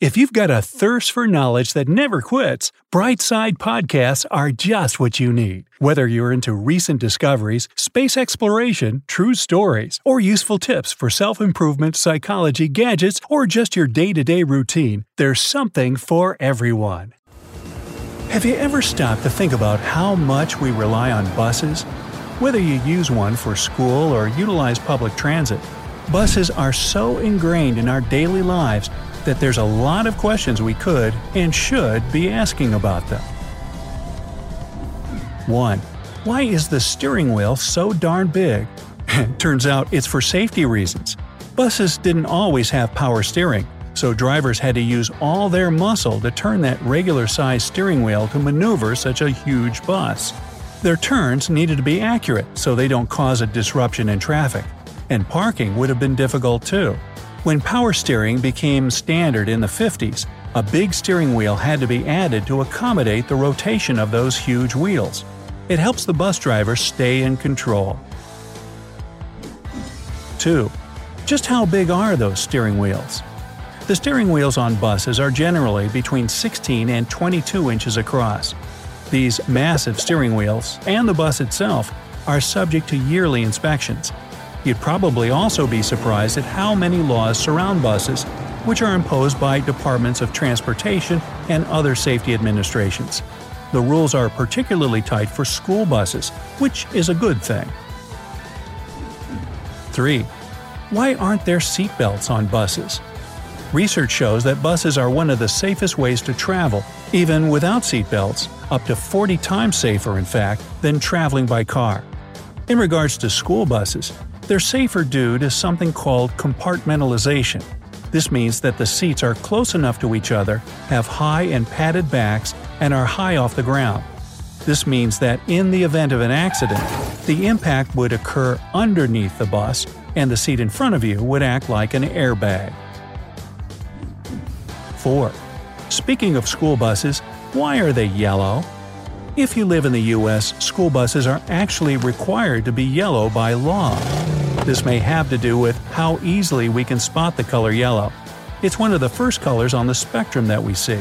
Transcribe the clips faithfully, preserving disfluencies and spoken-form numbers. If you've got a thirst for knowledge that never quits, Brightside Podcasts are just what you need. Whether you're into recent discoveries, space exploration, true stories, or useful tips for self-improvement, psychology, gadgets, or just your day-to-day routine, there's something for everyone. Have you ever stopped to think about how much we rely on buses? Whether you use one for school or utilize public transit, buses are so ingrained in our daily lives that there's a lot of questions we could and should be asking about them. one. Why is the steering wheel so darn big? Turns out it's for safety reasons. Buses didn't always have power steering, so drivers had to use all their muscle to turn that regular-sized steering wheel to maneuver such a huge bus. Their turns needed to be accurate so they don't cause a disruption in traffic. And parking would have been difficult too. When power steering became standard in the fifties, a big steering wheel had to be added to accommodate the rotation of those huge wheels. It helps the bus driver stay in control. two. Just how big are those steering wheels? The steering wheels on buses are generally between sixteen and twenty-two inches across. These massive steering wheels, and the bus itself, are subject to yearly inspections. You'd probably also be surprised at how many laws surround buses, which are imposed by departments of transportation and other safety administrations. The rules are particularly tight for school buses, which is a good thing. three. Why aren't there seatbelts on buses? Research shows that buses are one of the safest ways to travel, even without seatbelts, up to forty times safer, in fact, than traveling by car. In regards to school buses, they're safer due to something called compartmentalization. This means that the seats are close enough to each other, have high and padded backs, and are high off the ground. This means that in the event of an accident, the impact would occur underneath the bus, and the seat in front of you would act like an airbag. four. Speaking of school buses, why are they yellow? If you live in the U S, school buses are actually required to be yellow by law. This may have to do with how easily we can spot the color yellow. It's one of the first colors on the spectrum that we see.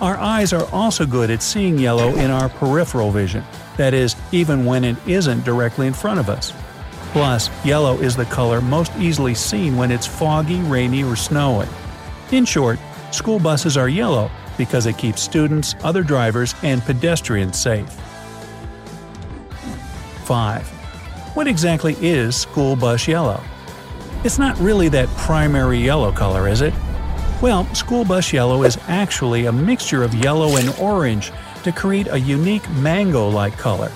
Our eyes are also good at seeing yellow in our peripheral vision, that is, even when it isn't directly in front of us. Plus, yellow is the color most easily seen when it's foggy, rainy, or snowy. In short, school buses are yellow because it keeps students, other drivers, and pedestrians safe. five. What exactly is school bus yellow? It's not really that primary yellow color, is it? Well, school bus yellow is actually a mixture of yellow and orange to create a unique mango-like color.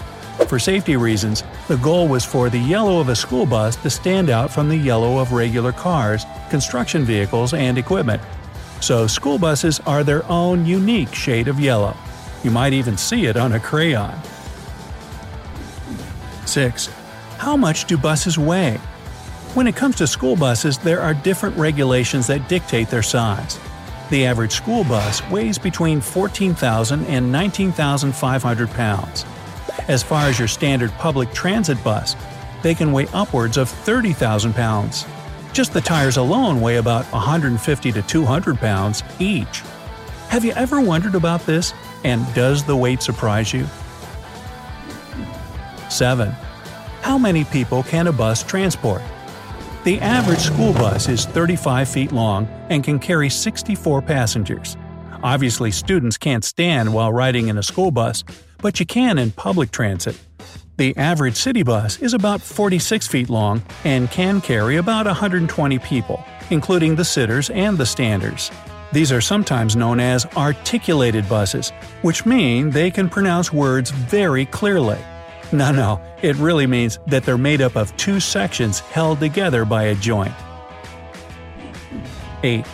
For safety reasons, the goal was for the yellow of a school bus to stand out from the yellow of regular cars, construction vehicles, and equipment. So school buses are their own unique shade of yellow. You might even see it on a crayon. six. How much do buses weigh? When it comes to school buses, there are different regulations that dictate their size. The average school bus weighs between fourteen thousand and nineteen thousand five hundred pounds. As far as your standard public transit bus, they can weigh upwards of thirty thousand pounds. Just the tires alone weigh about one hundred fifty to two hundred pounds each. Have you ever wondered about this? And does the weight surprise you? seven. How many people can a bus transport? The average school bus is thirty-five feet long and can carry sixty-four passengers. Obviously, students can't stand while riding in a school bus, but you can in public transit. The average city bus is about forty-six feet long and can carry about one hundred twenty people, including the sitters and the standers. These are sometimes known as articulated buses, which mean they can pronounce words very clearly. No, no, it really means that they're made up of two sections held together by a joint. eight.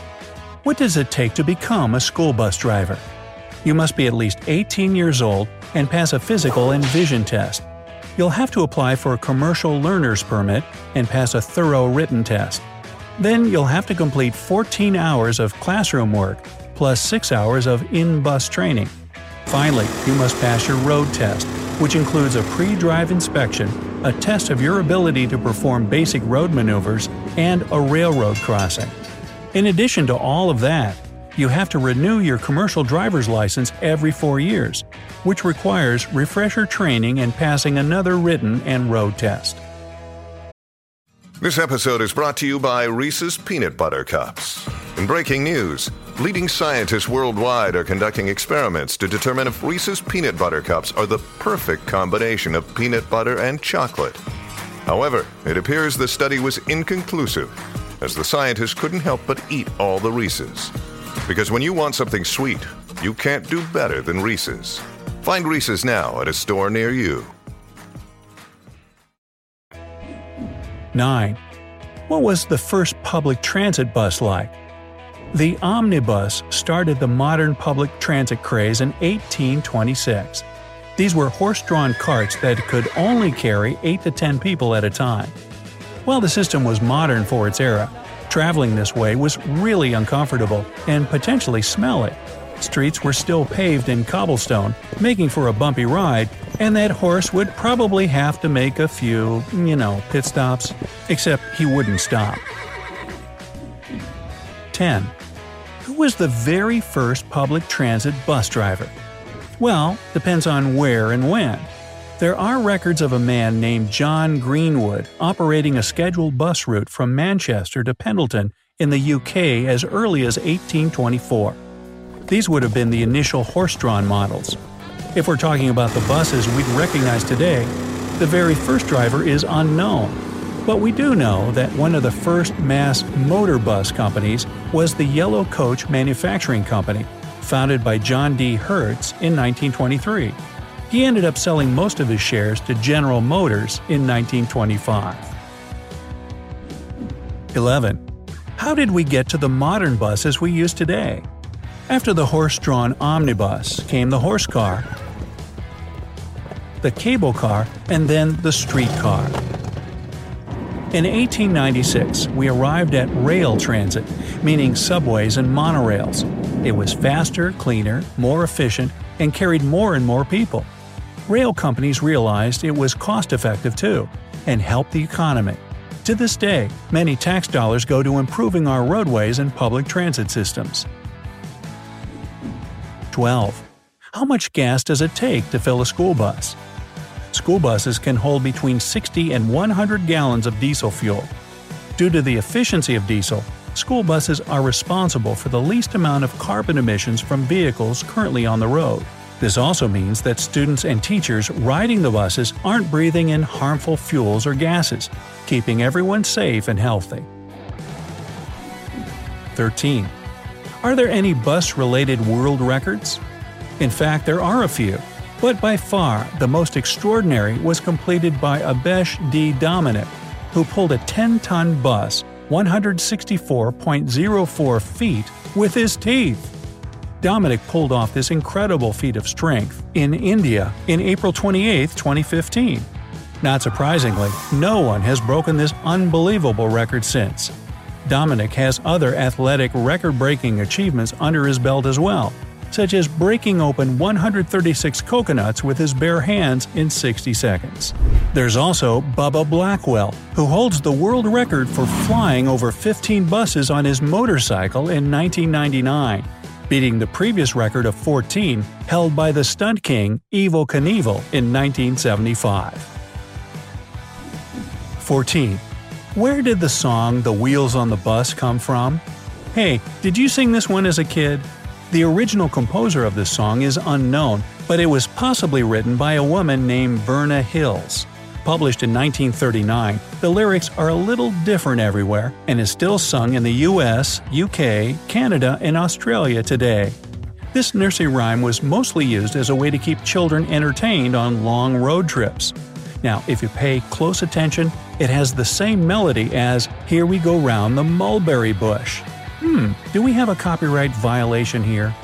What does it take to become a school bus driver? You must be at least eighteen years old and pass a physical and vision test. You'll have to apply for a commercial learner's permit and pass a thorough written test. Then you'll have to complete fourteen hours of classroom work, plus six hours of in-bus training. Finally, you must pass your road test, which includes a pre-drive inspection, a test of your ability to perform basic road maneuvers, and a railroad crossing. In addition to all of that, you have to renew your commercial driver's license every four years, which requires refresher training and passing another written and road test. This episode is brought to you by Reese's Peanut Butter Cups. In breaking news, leading scientists worldwide are conducting experiments to determine if Reese's Peanut Butter Cups are the perfect combination of peanut butter and chocolate. However, it appears the study was inconclusive, as the scientists couldn't help but eat all the Reese's. Because when you want something sweet, you can't do better than Reese's. Find Reese's now at a store near you. nine. What was the first public transit bus like? The omnibus started the modern public transit craze in eighteen twenty-six. These were horse-drawn carts that could only carry eight to ten people at a time. While the system was modern for its era, traveling this way was really uncomfortable and potentially smelly. Streets were still paved in cobblestone, making for a bumpy ride, and that horse would probably have to make a few, you know, pit stops. Except he wouldn't stop. ten. Who was the very first public transit bus driver? Well, depends on where and when. There are records of a man named John Greenwood operating a scheduled bus route from Manchester to Pendleton in the U K as early as eighteen twenty-four. These would have been the initial horse-drawn models. If we're talking about the buses we'd recognize today, the very first driver is unknown. But we do know that one of the first mass motor bus companies was the Yellow Coach Manufacturing Company, founded by John D. Hertz in nineteen twenty-three. He ended up selling most of his shares to General Motors in nineteen twenty-five. eleven. How did we get to the modern buses we use today? After the horse-drawn omnibus came the horse car, the cable car, and then the street car. In eighteen ninety-six, we arrived at rail transit, meaning subways and monorails. It was faster, cleaner, more efficient, and carried more and more people. Rail companies realized it was cost-effective too, and helped the economy. To this day, many tax dollars go to improving our roadways and public transit systems. twelve. How much gas does it take to fill a school bus? School buses can hold between sixty and one hundred gallons of diesel fuel. Due to the efficiency of diesel, school buses are responsible for the least amount of carbon emissions from vehicles currently on the road. This also means that students and teachers riding the buses aren't breathing in harmful fuels or gases, keeping everyone safe and healthy. thirteen. Are there any bus-related world records? In fact, there are a few. But by far, the most extraordinary was completed by Abesh D. Dominic, who pulled a ten-ton bus, one hundred sixty-four point zero four feet, with his teeth. Dominic pulled off this incredible feat of strength in India in April twenty-eighth, twenty fifteen. Not surprisingly, no one has broken this unbelievable record since. Dominic has other athletic record-breaking achievements under his belt as well, such as breaking open one hundred thirty-six coconuts with his bare hands in sixty seconds. There's also Bubba Blackwell, who holds the world record for flying over fifteen buses on his motorcycle in nineteen ninety-nine, beating the previous record of fourteen held by the stunt king Evel Knievel in nineteen seventy-five. fourteen. Where did the song "The Wheels on the Bus" come from? Hey, did you sing this one as a kid? The original composer of this song is unknown, but it was possibly written by a woman named Verna Hills. Published in nineteen thirty-nine, the lyrics are a little different everywhere and is still sung in the U S, U K, Canada, and Australia today. This nursery rhyme was mostly used as a way to keep children entertained on long road trips. Now, if you pay close attention, it has the same melody as "Here We Go Round the Mulberry Bush." Hmm, do we have a copyright violation here?